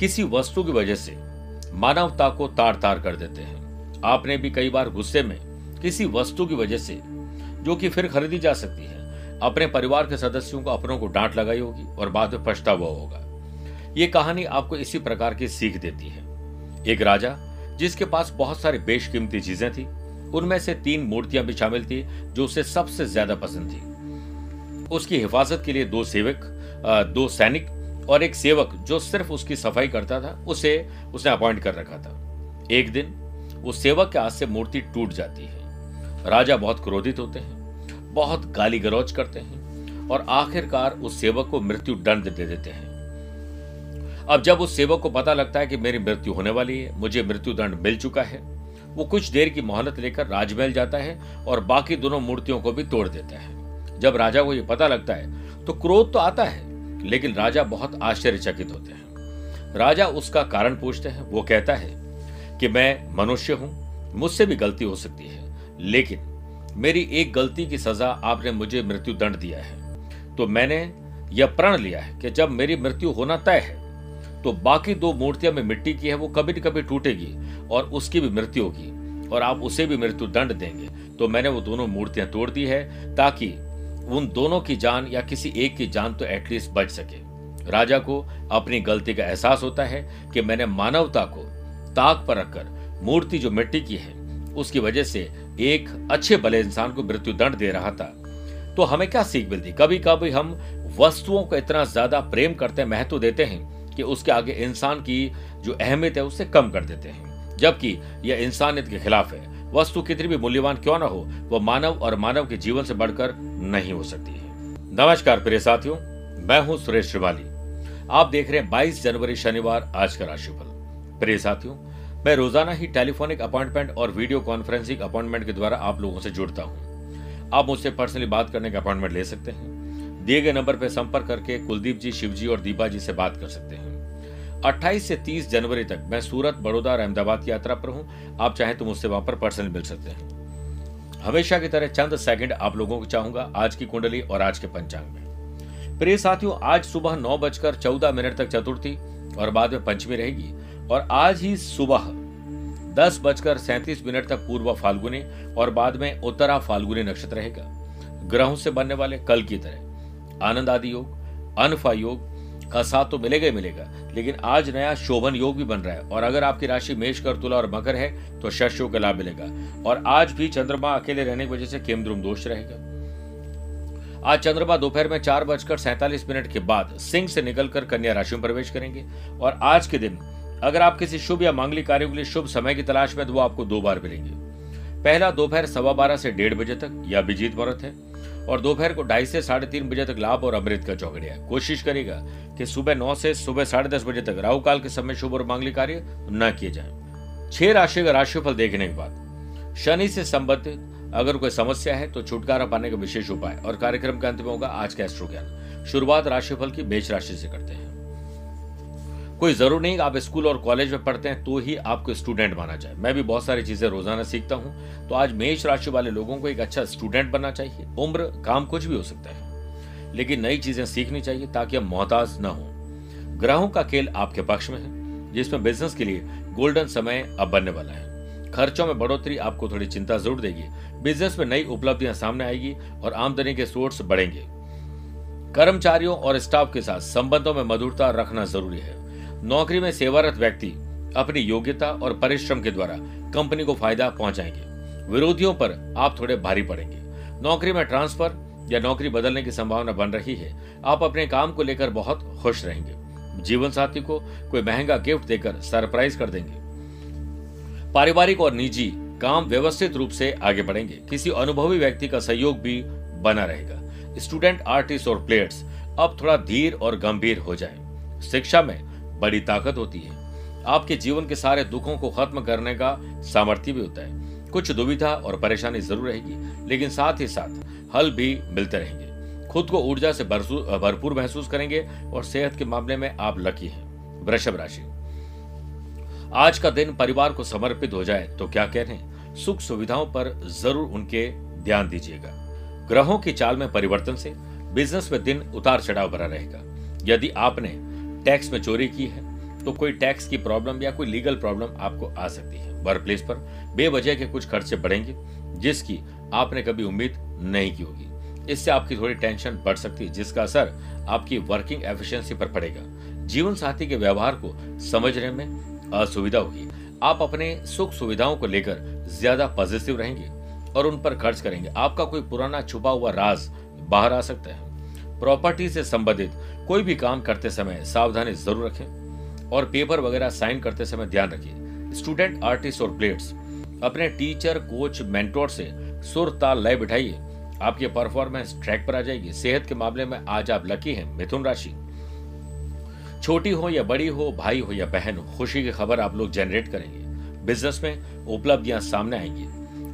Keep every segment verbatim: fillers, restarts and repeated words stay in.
किसी वस्तु की वजह से मानवता को तार तार कर देते हैं। आपने भी कई बार गुस्से में किसी वस्तु की वजह से, जो कि फिर खरीदी जा सकती है, अपने परिवार के सदस्यों को, अपनों को डांट लगाई होगी और बाद में पछतावा होगा। ये कहानी आपको इसी प्रकार की सीख देती है। एक राजा जिसके पास बहुत सारी बेशकीमती चीजें थी, उनमें से तीन मूर्तियां भी शामिल थी जो उसे सबसे ज्यादा पसंद थी। उसकी हिफाजत के लिए दो सेवक, दो सैनिक और एक सेवक जो सिर्फ उसकी सफाई करता था, उसे उसने अपॉइंट कर रखा था। एक दिन उस सेवक के हाथ से मूर्ति टूट जाती है। राजा बहुत क्रोधित होते हैं, बहुत गाली गलौज करते हैं और आखिरकार उस सेवक को मृत्यु दंड दे देते हैं। अब जब उस सेवक को पता लगता है कि मेरी मृत्यु होने वाली है, मुझे मृत्यु दंड मिल चुका है, वो कुछ देर की मोहलत लेकर राजमहल जाता है और बाकी दोनों मूर्तियों को भी तोड़ देता है। जब राजा को यह पता लगता है तो क्रोध तो आता है, लेकिन राजा बहुत आश्चर्यचकित होते हैं। राजा उसका कारण पूछते हैं। वो कहता है कि मैं मनुष्य हूं, मुझसे भी गलती हो सकती है, लेकिन मेरी एक गलती की सजा आपने मुझे मृत्यु दंड दिया है, तो मैंने यह प्रण लिया है कि जब मेरी मृत्यु होना तय है तो बाकी दो मूर्तियां में मिट्टी की है, वो कभी न कभी टूटेगी और उसकी भी मृत्यु होगी और आप उसे भी मृत्यु दंड देंगे, तो मैंने वो दोनों मूर्तियां तोड़ दी है ताकि उन दोनों की जान या किसी एक की जान तो एटलीस्ट बच सके। राजा को अपनी गलती का एहसास होता है कि मैंने मानवता को ताक पर रखकर मूर्ति जो मिट्टी की है उसकी वजह से एक अच्छे भले इंसान को मृत्यु दंड दे रहा था। तो हमें क्या सीख मिलती? कभी कभी हम वस्तुओं को इतना ज्यादा प्रेम करते हैं, महत्व देते हैं कि उसके आगे इंसान की जो अहमियत है उससे कम कर देते हैं, जबकि यह इंसानियत के खिलाफ है। वस्तु कितनी भी मूल्यवान क्यों ना हो, वह मानव और मानव के जीवन से बढ़कर नहीं हो सकती है। नमस्कार प्रिय साथियों, मैं हूँ सुरेश श्रीवास्तव। आप देख रहे हैं बाईस जनवरी शनिवार आज का राशिफल। प्रिय साथियों, मैं रोजाना ही टेलीफोनिक अपॉइंटमेंट और वीडियो कॉन्फ्रेंसिंग अपॉइंटमेंट के द्वारा आप लोगों से जुड़ता हूं। आप मुझसे पर्सनली बात करने का अपॉइंटमेंट ले सकते हैं। दिए गए नंबर पर संपर्क करके कुलदीप जी, शिव जी और दीपा जी से बात कर सकते हैं। अट्ठाईस से तीस जनवरी तक मैं सूरत, बड़ौदा और अहमदाबाद की यात्रा पर हूं। आप चाहें तो मुझसे वहां पर पर्सनली मिल सकते हैं। हमेशा की तरह चंद सेकंड आप लोगों को चाहूंगा आज की कुंडली और आज के पंचांग में। प्रिय साथियों, आज सुबह नौ बजकर चौदह मिनट तक चतुर्थी और बाद में पंचमी रहेगी और आज ही सुबह दस बजकर सैंतीस मिनट तक पूर्व फाल्गुनी और बाद में उत्तरा फाल्गुनी नक्षत्र रहेगा। ग्रहों से बनने वाले कल की तरह आनंद आदि योग, अनफा योग का साथ तो मिलेगा ही मिलेगा, लेकिन आज नया शोभन योग भी बन रहा है। और अगर आपकी राशि मेष, कर, तुला और मकर है तो शश योग का लाभ मिलेगा। और आज भी चंद्रमा अकेले रहने की वजह से केमद्रुम दोष रहेगा। आज चंद्रमा दोपहर में चार बजकर सैंतालीस मिनट के बाद सिंह से निकलकर कन्या राशि में प्रवेश करेंगे। और आज के दिन अगर आप किसी शुभ या मांगलिक कार्यों के लिए शुभ समय की तलाश में, तो वो आपको दो बार मिलेंगे। पहला दोपहर सवा बारह से डेढ़ बजे तक या अभिजीत मुहूर्त है और दोपहर को ढाई से साढ़े तीन बजे तक लाभ और अमृत का चौघड़िया है। कोशिश करेगा कि सुबह नौ से सुबह साढ़े दस बजे तक राहु काल के समय शुभ और मांगलिक कार्य न किए जाए। छह राशि का राशिफल देखने के बाद शनि से संबंधित अगर कोई समस्या है तो छुटकारा पाने का विशेष उपाय और कार्यक्रम का अंत में होगा आज का एस्ट्रो ज्ञान। शुरुआत राशिफल की मेष राशि से करते हैं। कोई जरूर नहीं आप स्कूल और कॉलेज में पढ़ते हैं तो ही आपको स्टूडेंट माना जाए। मैं भी बहुत सारी चीजें रोजाना सीखता हूं, तो आज मेष राशि वाले लोगों को एक अच्छा स्टूडेंट बनना चाहिए। उम्र, काम कुछ भी हो सकता है, लेकिन नई चीजें सीखनी चाहिए ताकि आप मोहताज न हो। ग्रहों का खेल आपके पक्ष में है, जिसमें बिजनेस के लिए गोल्डन समय अब बनने वाला है। खर्चों में बढ़ोतरी आपको थोड़ी चिंता जरूर देगी। बिजनेस में नई उपलब्धियां सामने आएगी और आमदनी के सोर्स बढ़ेंगे। कर्मचारियों और स्टाफ के साथ संबंधों में मधुरता रखना जरूरी है। नौकरी में सेवारत व्यक्ति अपनी योग्यता और परिश्रम के द्वारा कंपनी को फायदा पहुंचाएंगे। विरोधियों पर आप थोड़े भारी पड़ेंगे। नौकरी में ट्रांसफर या नौकरी बदलने की संभावना बन रही है। आप अपने काम को लेकर बहुत खुश रहेंगे। जीवन साथी को कोई महंगा गिफ्ट देकर सरप्राइज कर देंगे। पारिवारिक और निजी काम व्यवस्थित रूप से आगे बढ़ेंगे। किसी अनुभवी व्यक्ति का सहयोग भी बना रहेगा। स्टूडेंट, आर्टिस्ट और प्लेयर्स अब थोड़ा धीर और गंभीर हो जाएं। शिक्षा में बड़ी ताकत होती है। आपके जीवन के सारे दुखों को खत्म करने का सामर्थ्य भी होता है। कुछ दुविधा और परेशानी जरूर रहेगी, लेकिन साथ ही साथ हल भी मिलते रहेंगे। खुद को ऊर्जा से भरपूर महसूस करेंगे और सेहत के मामले में आप लकी हैं। वृषभ राशि, आज का दिन परिवार को समर्पित हो जाए तो क्या कहने। सुख सुविधाओं पर जरूर उनके ध्यान दीजिएगा। ग्रहों की चाल में परिवर्तन से बिजनेस में दिन उतार चढ़ाव भरा रहेगा। यदि आपने टैक्स में चोरी की है तो कोई टैक्स की प्रॉब्लम या कोई लीगल प्रॉब्लम आपको आ सकती है। वर्क प्लेस पर बेवजह के कुछ खर्चे बढ़ेंगे, जिसकी आपने कभी उम्मीद नहीं की होगी। इससे आपकी थोड़ी टेंशन बढ़ सकती है, जिसका असर आपकी वर्किंग एफिशिएंसी पर पड़ेगा। जीवन साथी के व्यवहार को समझने में असुविधा होगी। आप अपने सुख सुविधाओं को लेकर ज्यादा पॉजिटिव रहेंगे और उन पर खर्च करेंगे। आपका कोई पुराना छुपा हुआ राज बाहर आ सकता है। प्रॉपर्टी से संबंधित कोई भी काम करते समय सावधानी जरूर रखें और पेपर वगैरह साइन करते समय ध्यान रखिए। स्टूडेंट, आर्टिस्ट और प्लेयर्स अपने टीचर, कोच, मेंटोर से सुर ताल लय बिठाइए। आपकी परफॉर्मेंस ट्रैक पर आ जाएगी। सेहत के मामले में आज आप लकी हैं। मिथुन राशि, छोटी हो या बड़ी हो, भाई हो या बहन हो, खुशी की खबर आप लोग जनरेट करेंगे। बिजनेस में उपलब्धियां सामने आएंगी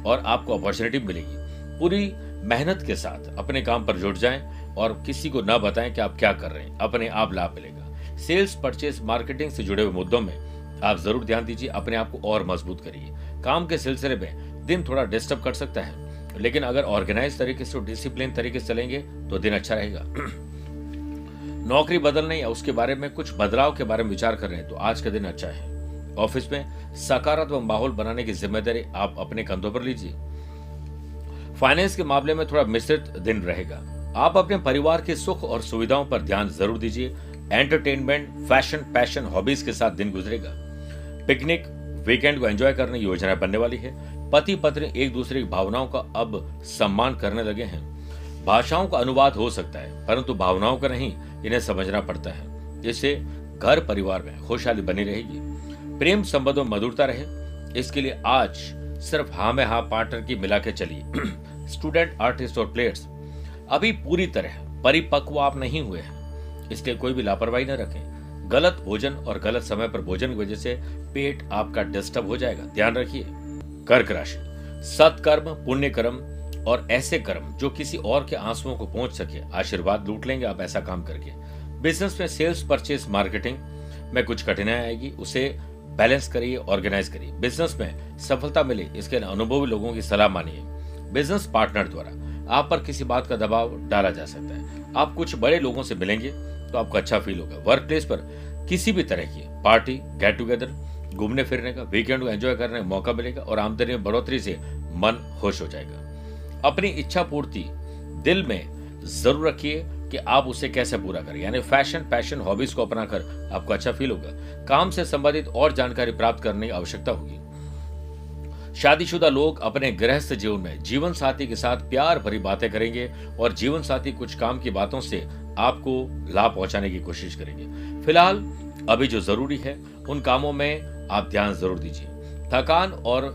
और आपको अपॉर्चुनिटी मिलेगी। पूरी मेहनत के साथ अपने काम पर जुट जाएं और किसी को ना बताएं कि आप क्या कर रहे हैं। अपने आप लाभ मिलेगा। सेल्स, परचेस, मार्केटिंग से जुड़े हुए मुद्दों में आप जरूर ध्यान दीजिए। अपने आप को और मजबूत करिए। काम के सिलसिले में दिन थोड़ा डिस्टर्ब कर सकता है, लेकिन अगर ऑर्गेनाइज तरीके से, डिसिप्लिन तरीके से चलेंगे तो दिन अच्छा रहेगा। नौकरी बदलने या उसके बारे में कुछ बदलाव के बारे में विचार कर रहे हैं तो आज का दिन अच्छा है। ऑफिस में सकारात्मक माहौल बनाने की जिम्मेदारी आप अपने कंधों पर लीजिए। फाइनेंस के मामले में थोड़ा मिश्रित दिन रहेगा। आप अपने परिवार के सुख और सुविधाओं पर ध्यान जरूर दीजिए। एंटरटेनमेंट, फैशन, पैशन, हॉबीज के साथ दिन गुजरेगा। पिकनिक, वीकेंड को एंजॉय करने की योजना बनने वाली है। पति पत्नी एक दूसरे की भावनाओं का अब सम्मान करने लगे हैं। भाषाओं का अनुवाद हो सकता है, परंतु भावनाओं का नहीं, इन्हें समझना पड़ता है। इससे घर परिवार में खुशहाली बनी रहेगी। प्रेम संबंधों में मधुरता रहे, इसके लिए आज सिर्फ हाँ में हाँ पार्टनर की मिला के चलिए। स्टूडेंट, आर्टिस्ट और प्लेयर्स अभी पूरी तरह परिपक्व आप नहीं हुए हैं, इसलिए कोई भी लापरवाही न रखें। गलत भोजन और गलत समय पर भोजन की वजह से पेट आपका डिस्टर्ब हो जाएगा, ध्यान रखिए। कर्क राशि, सत्कर्म, पुण्य कर्म और ऐसे कर्म जो किसी और के आंसुओं को पहुंच सके, आशीर्वाद लूट लेंगे आप ऐसा काम करके। बिजनेस में सेल्स, परचेस, मार्केटिंग में कुछ कठिनाई आएगी, उसे बैलेंस करिए, ऑर्गेनाइज करिए। बिजनेस में सफलता मिले इसके अनुभवी लोगों की सलाह मानिए। बिजनेस पार्टनर द्वारा आप पर किसी बात का दबाव डाला जा सकता है। आप कुछ बड़े लोगों से मिलेंगे तो आपको अच्छा फील होगा। वर्क प्लेस पर किसी भी तरह की पार्टी, गेट टुगेदर, घूमने फिरने का, वीकेंड को एंजॉय करने का मौका मिलेगा और आमदनी में बढ़ोतरी से मन खुश हो जाएगा। अपनी इच्छा पूर्ति दिल में जरूर रखिए कि आप उसे कैसे पूरा करें, यानी फैशन, पैशन, हॉबीज को अपना कर आपको अच्छा फील होगा। काम से संबंधित और जानकारी प्राप्त करने की आवश्यकता होगी। शादीशुदा लोग अपने गृहस्थ जीवन में जीवन साथी के साथ प्यार भरी बातें करेंगे और जीवन साथी कुछ काम की बातों से आपको लाभ पहुंचाने की कोशिश करेंगे। फिलहाल अभी जो जरूरी है उन कामों में आप ध्यान जरूर दीजिए। थकान और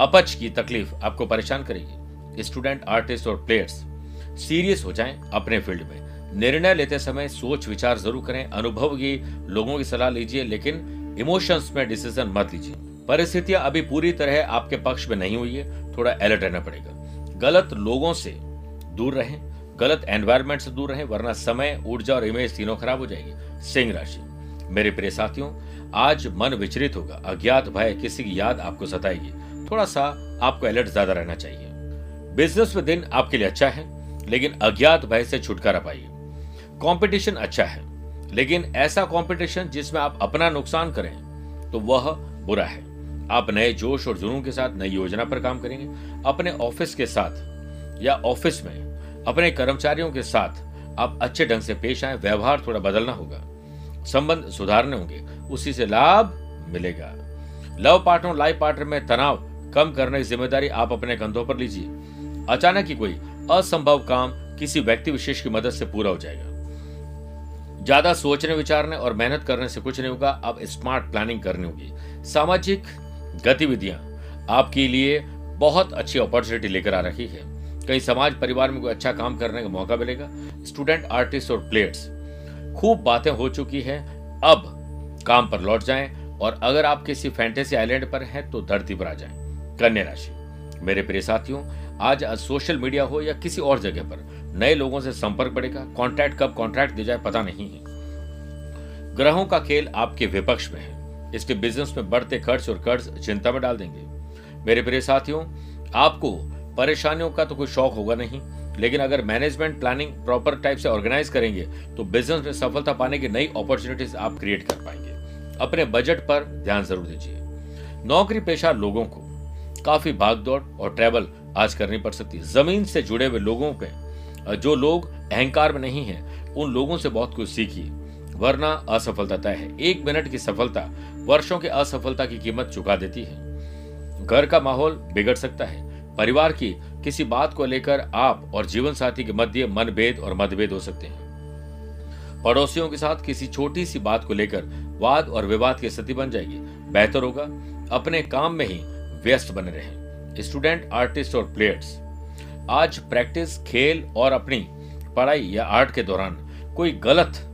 अपच की तकलीफ आपको परेशान करेगी। स्टूडेंट, आर्टिस्ट और प्लेयर्स सीरियस हो जाएं अपने फील्ड में। निर्णय लेते समय सोच विचार जरूर करें। अनुभवी लोगों की सलाह लीजिए, लेकिन इमोशंस में डिसीजन मत लीजिए। परिस्थितियां अभी पूरी तरह आपके पक्ष में नहीं हुई है, थोड़ा अलर्ट रहना पड़ेगा। गलत लोगों से दूर रहें, गलत एनवायरमेंट से दूर रहें, वरना समय, ऊर्जा और इमेज तीनों खराब हो जाएगी। सिंह राशि, मेरे प्रिय साथियों, आज मन विचलित होगा, अज्ञात भय, किसी की याद आपको सताएगी। थोड़ा सा आपको अलर्ट ज्यादा रहना चाहिए। बिजनेस में दिन आपके लिए अच्छा है, लेकिन अज्ञात भय से छुटकारा पाइए। कंपटीशन अच्छा है, लेकिन ऐसा कंपटीशन जिसमें आप अपना नुकसान करें तो वह बुरा है। आप नए जोश और जुनून के साथ नई योजना पर काम करेंगे। अपने ऑफिस के साथ या ऑफिस में अपने कर्मचारियों के साथ आप अच्छे ढंग से पेश आए। व्यवहार थोड़ा बदलना होगा, संबंध सुधारने होंगे, उसी से लाभ मिलेगा। लव पार्टनर लाइफ पार्टनर में तनाव कम करने की जिम्मेदारी आप अपने कंधों पर लीजिए। अचानक ही कोई असंभव काम किसी व्यक्ति विशेष की मदद से पूरा हो जाएगा। ज्यादा सोचने विचारने और मेहनत करने से कुछ नहीं होगा, अब स्मार्ट प्लानिंग करनी होगी। सामाजिक गतिविधियां आपके लिए बहुत अच्छी अपॉर्चुनिटी लेकर आ रही है। कई समाज परिवार में कोई अच्छा काम करने का मौका मिलेगा। स्टूडेंट, आर्टिस्ट और प्लेयर्स, खूब बातें हो चुकी है, अब काम पर लौट जाएं। और अगर आप किसी फैंटेसी आइलैंड पर हैं तो धरती पर आ जाएं। कन्या राशि, मेरे प्रिय साथियों, आज सोशल मीडिया हो या किसी और जगह पर नए लोगों से संपर्क बढ़ेगा। कॉन्ट्रैक्ट कब कॉन्ट्रैक्ट दे जाए पता नहीं है। ग्रहों का खेल आपके विपक्ष में है, इसके बिजनेस में बढ़ते खर्च और कर्ज चिंता में डाल देंगे। मेरे प्रिय साथियों, आपको परेशानियों का तो कोई शौक होगा नहीं, लेकिन अगर मैनेजमेंट प्लानिंग प्रॉपर टाइप से ऑर्गेनाइज करेंगे तो बिजनेस में सफलता पाने की नई अपॉर्चुनिटीज आप क्रिएट कर पाएंगे। अपने बजट पर ध्यान जरूर दीजिए। नौकरी पेशा लोगों को काफी भागदौड़ और ट्रैवल आज करनी पड़ सकती है। जमीन से जुड़े हुए लोगों के, जो लोग अहंकार में नहीं हैं, उन लोगों से बहुत कुछ सीखिए, वरना असफलता तय है। एक मिनट की सफलता वर्षों की असफलता की कीमत चुका देती है। घर का माहौल बिगड़ सकता है। परिवार की किसी बात को लेकर आप और जीवन साथी के मध्य मनभेद और मतभेद हो सकते हैं। पड़ोसियों के साथ किसी छोटी सी बात को लेकर वाद और विवाद की स्थिति बन जाएगी। बेहतर होगा अपने काम में ही व्यस्त बने रहें। स्टूडेंट, आर्टिस्ट और प्लेयर्स, आज प्रैक्टिस, खेल और अपनी पढ़ाई या आर्ट के दौरान कोई गलत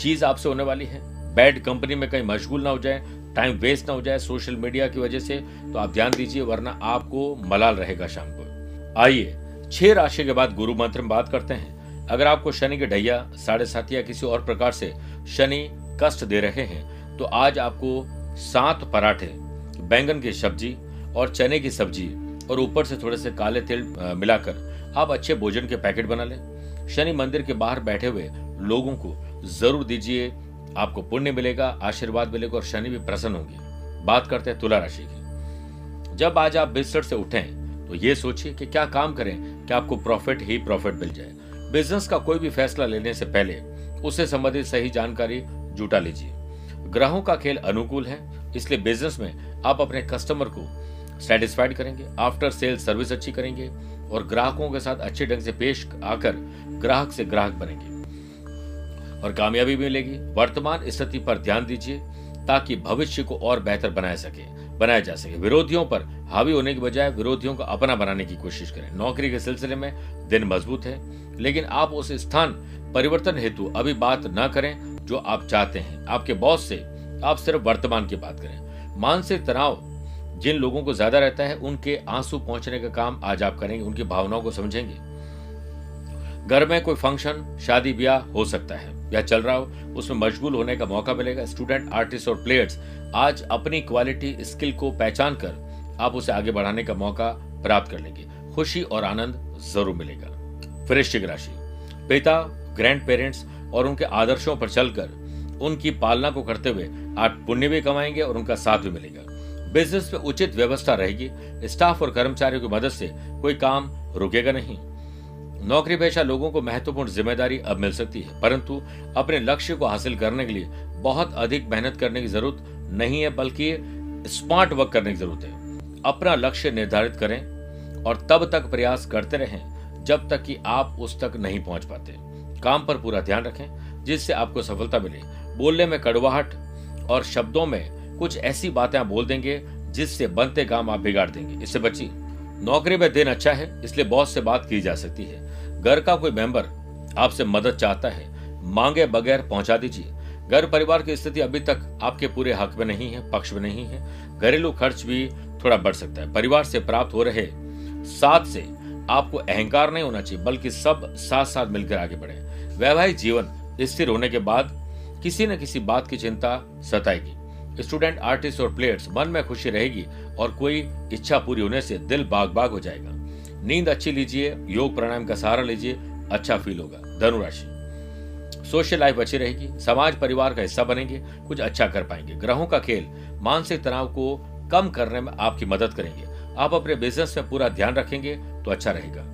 चीज आपसे होने वाली है। बैड कंपनी में कहीं मशगूल ना हो जाए, टाइम वेस्ट ना हो जाए सोशल मीडिया की वजह से, तो आप ध्यान दीजिए, वरना आपको मलाल रहेगा शाम को। आइए छह राशि के बाद गुरु मंत्र में बात करते हैं। अगर आपको शनि के ढैया, साढ़े सात या किसी और प्रकार से शनि कष्ट दे रहे हैं तो आज आपको सात पराठे, बैंगन की सब्जी और चने की सब्जी और ऊपर से थोड़े से काले तिल मिलाकर आप अच्छे भोजन के पैकेट बना लें। शनि मंदिर के बाहर बैठे हुए लोगों को जरूर दीजिए, आपको पुण्य मिलेगा, आशीर्वाद मिलेगा और शनि भी प्रसन्न होंगे। बात करते हैं तुला राशि की। जब आज आप बिस्तर से उठें तो ये सोचिए कि क्या काम करें कि आपको प्रॉफिट ही प्रॉफिट मिल जाए। बिजनेस का कोई भी फैसला लेने से पहले उससे संबंधित सही जानकारी जुटा लीजिए। ग्रहों का खेल अनुकूल है, इसलिए बिजनेस में आप अपने कस्टमर को सेटिस्फाइड करेंगे। आफ्टर सेल सर्विस अच्छी करेंगे और ग्राहकों के साथ अच्छे ढंग से पेश आकर ग्राहक से ग्राहक बनेंगे और कामयाबी मिलेगी। वर्तमान स्थिति पर ध्यान दीजिए ताकि भविष्य को और बेहतर बनाया सके बनाया जा सके। विरोधियों पर हावी होने के बजाय विरोधियों को अपना बनाने की कोशिश करें। नौकरी के सिलसिले में दिन मजबूत है, लेकिन आप उस स्थान परिवर्तन हेतु अभी बात न करें जो आप चाहते हैं। आपके बॉस से आप सिर्फ वर्तमान की बात करें। मानसिक तनाव जिन लोगों को ज्यादा रहता है, उनके आंसू पहुंचने का काम आज आप करेंगे, उनकी भावनाओं को समझेंगे। घर में कोई फंक्शन, शादी ब्याह हो सकता है या चल रहा हो, उसमें मशगूल होने का मौका मिलेगा। स्टूडेंट, आर्टिस्ट और प्लेयर्स, आज अपनी क्वालिटी, स्किल को पहचान कर आप उसे आगे बढ़ाने का मौका प्राप्त कर लेंगे। खुशी और आनंद जरूर मिलेगा। वृश्चिक राशि, पिता, ग्रैंड पेरेंट्स और उनके आदर्शों पर चलकर उनकी पालना को करते हुए आप पुण्य भी कमाएंगे और उनका साथ भी मिलेगा। बिजनेस में उचित व्यवस्था रहेगी। स्टाफ और कर्मचारियों की मदद से कोई काम रुकेगा नहीं। नौकरी पेशा लोगों को महत्वपूर्ण जिम्मेदारी अब मिल सकती है, परंतु अपने लक्ष्य को हासिल करने के लिए बहुत अधिक मेहनत करने की जरूरत नहीं है, बल्कि स्मार्ट वर्क करने की जरूरत है। अपना लक्ष्य निर्धारित करें और तब तक प्रयास करते रहें जब तक कि आप उस तक नहीं पहुंच पाते। काम पर पूरा ध्यान रखें जिससे आपको सफलता मिले। बोलने में कड़वाहट और शब्दों में कुछ ऐसी बातें आप बोल देंगे जिससे बनते काम आप बिगाड़ देंगे, इससे बचिए। नौकरी में दिन अच्छा है, इसलिए बॉस से बात की जा सकती है। घर का कोई मेंबर आपसे मदद चाहता है, मांगे बगैर पहुंचा दीजिए। घर परिवार की स्थिति अभी तक आपके पूरे हक में नहीं है, पक्ष में नहीं है। घरेलू खर्च भी थोड़ा बढ़ सकता है। परिवार से प्राप्त हो रहे साथ से आपको अहंकार नहीं होना चाहिए, बल्कि सब साथ साथ मिलकर आगे बढ़े। वैवाहिक जीवन स्थिर होने के बाद किसी न किसी बात की चिंता सताएगी। स्टूडेंट, आर्टिस्ट और प्लेयर्स मन में खुशी रहेगी और कोई इच्छा पूरी होने से दिल बाग बाग हो जाएगा। नींद अच्छी लीजिए, योग प्राणायाम का सहारा लीजिए, अच्छा फील होगा। धनुराशि, सोशल लाइफ अच्छी रहेगी, समाज परिवार का हिस्सा बनेंगे, कुछ अच्छा कर पाएंगे। ग्रहों का खेल मानसिक तनाव को कम करने में आपकी मदद करेंगे। आप अपने बिजनेस में पूरा ध्यान रखेंगे तो अच्छा रहेगा।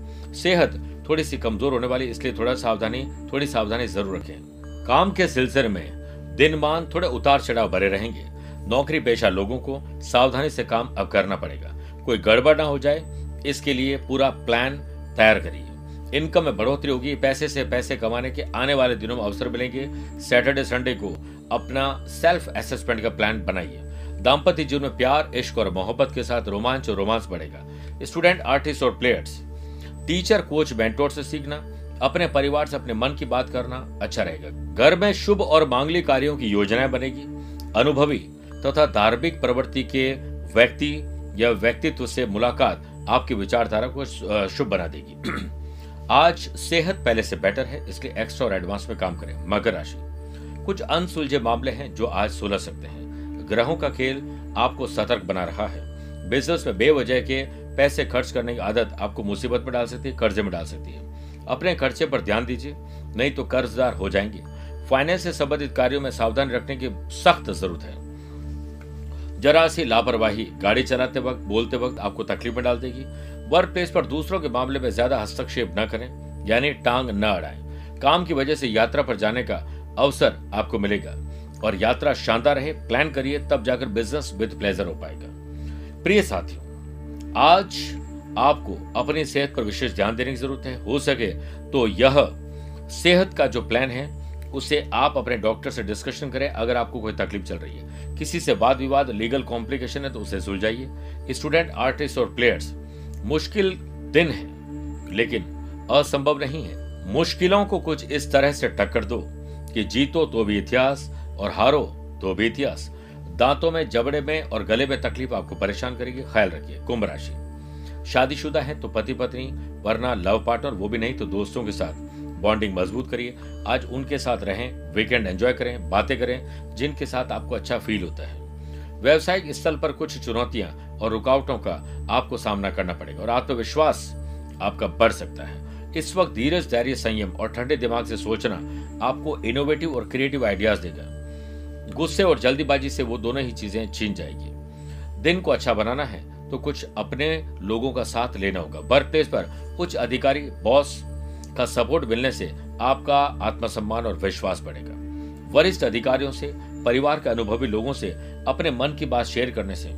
सेहत थोड़ी सी कमजोर होने वाली, इसलिए थोड़ा सावधानी थोड़ी सावधानी जरूर रखें। काम के सिलसिले में दिनमान थोड़े उतार चढ़ाव भरे रहेंगे। नौकरी पेशा लोगों को सावधानी से काम अब करना पड़ेगा, कोई गड़बड़ ना हो जाए, इसके लिए पूरा प्लान तैयार करिए। इनकम में बढ़ोतरी होगी, पैसे से पैसे कमाने के आने वाले दिनों में अवसर मिलेंगे। सैटरडे संडे को अपना सेल्फ असेसमेंट का प्लान बनाइए। दाम्पत्य जीवन में प्यार, इश्क और मोहब्बत के साथ रोमांच और रोमांस बढ़ेगा। स्टूडेंट, आर्टिस्ट और प्लेयर्स, टीचर, कोच, मेंटोर से सीखना, अपने परिवार से अपने मन की बात करना अच्छा रहेगा। घर में शुभ और मांगलिक कार्यों की योजनाएं बनेगी। अनुभवी तथा धार्मिक प्रवृत्ति के व्यक्ति या व्यक्तित्व से मुलाकात आपकी विचारधारा को शुभ बना देगी। आज सेहत पहले से बेटर है, इसलिए एक्स्ट्रा और एडवांस में काम करें। मकर राशि, कुछ अनसुलझे मामले हैं जो आज सुलझ सकते हैं। ग्रहों का खेल आपको सतर्क बना रहा है। बिजनेस में बेवजह के पैसे खर्च करने की आदत आपको मुसीबत में डाल सकती है, कर्जे में डाल सकती है। अपने खर्चे पर ध्यान दीजिए, नहीं तो कर्जदार हो जाएंगे। फाइनेंस से संबंधित कार्यों में सावधानी रखने की सख्त जरूरत है। जरा सी लापरवाही गाड़ी चलाते वक्त, बोलते वक्त आपको तकलीफ में डाल देगी। वर्क प्लेस पर दूसरों के मामले में ज्यादा हस्तक्षेप न करें, यानी टांग न अड़ाएं। काम की वजह से यात्रा पर जाने का अवसर आपको मिलेगा और यात्रा शानदार रहे, प्लान करिए, तब जाकर बिजनेस विद प्लेजर हो पाएगा। प्रिय साथियों, आज आपको अपनी सेहत पर विशेष ध्यान देने की जरूरत है। हो सके तो यह सेहत का जो प्लान है उसे आप अपने डॉक्टर से डिस्कशन करें। अगर आपको कोई तकलीफ चल रही है, किसी से वाद विवाद, लीगल कॉम्प्लिकेशन है तो उसे सुलझाइए। स्टूडेंट, आर्टिस्ट और प्लेयर्स, मुश्किल दिन है लेकिन असंभव नहीं है। मुश्किलों को कुछ इस तरह से टक्कर दो कि जीतो तो भी इतिहास और हारो तो भी इतिहास। दांतों में, जबड़े में और गले में तकलीफ आपको परेशान करेगी, ख्याल रखिए। कुंभ राशि, शादीशुदा है तो पति पत्नी, वरना लव पार्टनर, वो भी नहीं तो दोस्तों के साथ बॉन्डिंग मजबूत करिए। आज उनके साथ रहें, वीकेंड एंजॉय करें, बातें करें जिनके साथ आपको अच्छा फील होता है। व्यवसायिक स्थल पर कुछ चुनौतियां और रुकावटों का आपको सामना करना पड़ेगा और आत्मविश्वास आपका बढ़ सकता है। इस वक्त धीरज, धैर्य, संयम और ठंडे दिमाग से सोचना आपको इनोवेटिव और क्रिएटिव आइडियाज देगा। गुस्से और जल्दीबाजी से वो दोनों ही चीजें छीन जाएगी। दिन को अच्छा बनाना है तो कुछ अपने लोगों का साथ लेना होगा। वर्क प्लेस पर उच्च अधिकारी, बॉस का सपोर्ट मिलने से आपका आत्मसम्मान और विश्वास बढ़ेगा। वरिष्ठ अधिकारियों से, परिवार के अनुभवी लोगों से अपने मन की बात शेयर करने से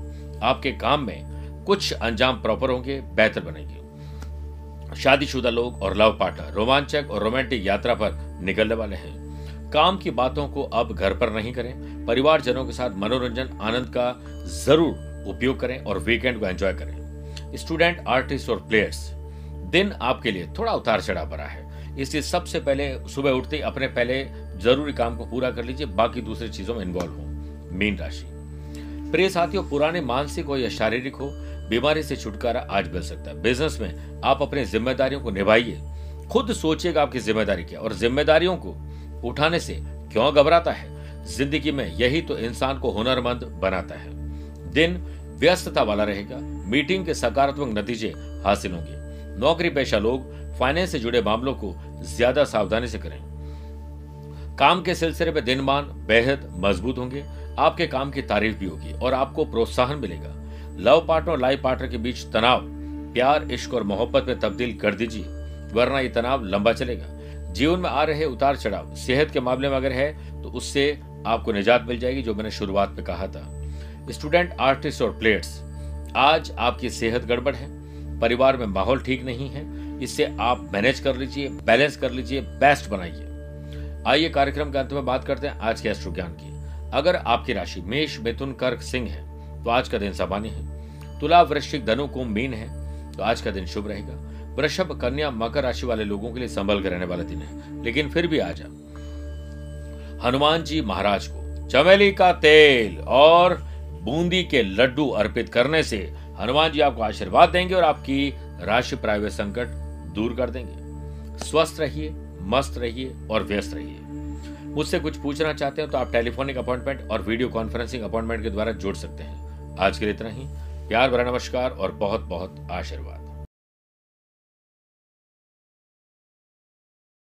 आपके काम में कुछ अंजाम प्रॉपर होंगे, बेहतर बनेंगे। शादीशुदा लोग और लव पार्टनर रोमांचक और रोमांटिक यात्रा पर निकलने वाले हैं। काम की बातों को अब घर पर नहीं करें, परिवारजनों के साथ मनोरंजन, आनंद का जरूर उपयोग करें और वीकेंड को एंजॉय करें। स्टूडेंट, आर्टिस्ट और प्लेयर्स, दिन आपके लिए थोड़ा उतार चढ़ाव भरा है, इसलिए सबसे पहले सुबह उठते ही अपने पहले जरूरी काम को पूरा कर लीजिए, बाकी दूसरी चीजों में इन्वॉल्व हो। मीन राशि, प्रिय साथियों, पुराने मानसिक हो या शारीरिक हो बीमारी से छुटकारा आज मिल सकता है। बिजनेस में आप अपनी जिम्मेदारियों को निभाइए, खुद सोचिएगा आपकी जिम्मेदारी क्या और जिम्मेदारियों को उठाने से क्यों घबराता है। जिंदगी में यही तो इंसान को हुनरमंद बनाता है। दिन व्यस्तता वाला रहेगा, मीटिंग के सकारात्मक नतीजे हासिल होंगे। नौकरी पेशा लोग फाइनेंस से जुड़े मामलों को ज्यादा सावधानी से करें। काम के सिलसिले में दिनमान बेहद मजबूत होंगे, आपके काम की तारीफ भी होगी और आपको प्रोत्साहन मिलेगा। लव पार्टनर और लाइफ पार्टनर के बीच तनाव प्यार, इश्क और मोहब्बत में तब्दील कर दीजिए, वरना ये तनाव लंबा चलेगा। जीवन में आ रहे उतार चढ़ाव सेहत के मामले में अगर है तो उससे आपको निजात मिल जाएगी, जो मैंने शुरुआत में कहा था। स्टूडेंट, आर्टिस्ट और प्लेयर्स, आज आपकी सेहत गड़बड़ है, परिवार में माहौल ठीक नहीं है, इससे आप मैनेज कर लीजिए, बैलेंस कर लीजिए, बेस्ट बनाइए। आइए कार्यक्रम के अंत में बात करते हैं आज के एस्ट्रो ज्ञान की। अगर आपकी राशि मेष, मिथुन, कर्क, सिंह है तो आज का दिन सामान्य है। तुला, वृश्चिक, धनु, कुंभ, मीन है तो आज का दिन शुभ रहेगा। वृषभ, कन्या, मकर राशि वाले लोगों के लिए संभल कर रहने वाला दिन है, लेकिन फिर भी आज हनुमान जी महाराज को चमेली का तेल और बूंदी के लड्डू अर्पित करने से हनुमान जी आपको आशीर्वाद देंगे और आपकी राशि प्राइवेट संकट दूर कर देंगे। स्वस्थ रहिए, मस्त रहिए और व्यस्त रहिए। मुझसे कुछ पूछना चाहते हो तो आप टेलीफोनिक अपॉइंटमेंट और वीडियो कॉन्फ्रेंसिंग अपॉइंटमेंट के द्वारा जुड़ सकते हैं। आज के लिए इतना ही। प्यार भरा नमस्कार और बहुत बहुत आशीर्वाद।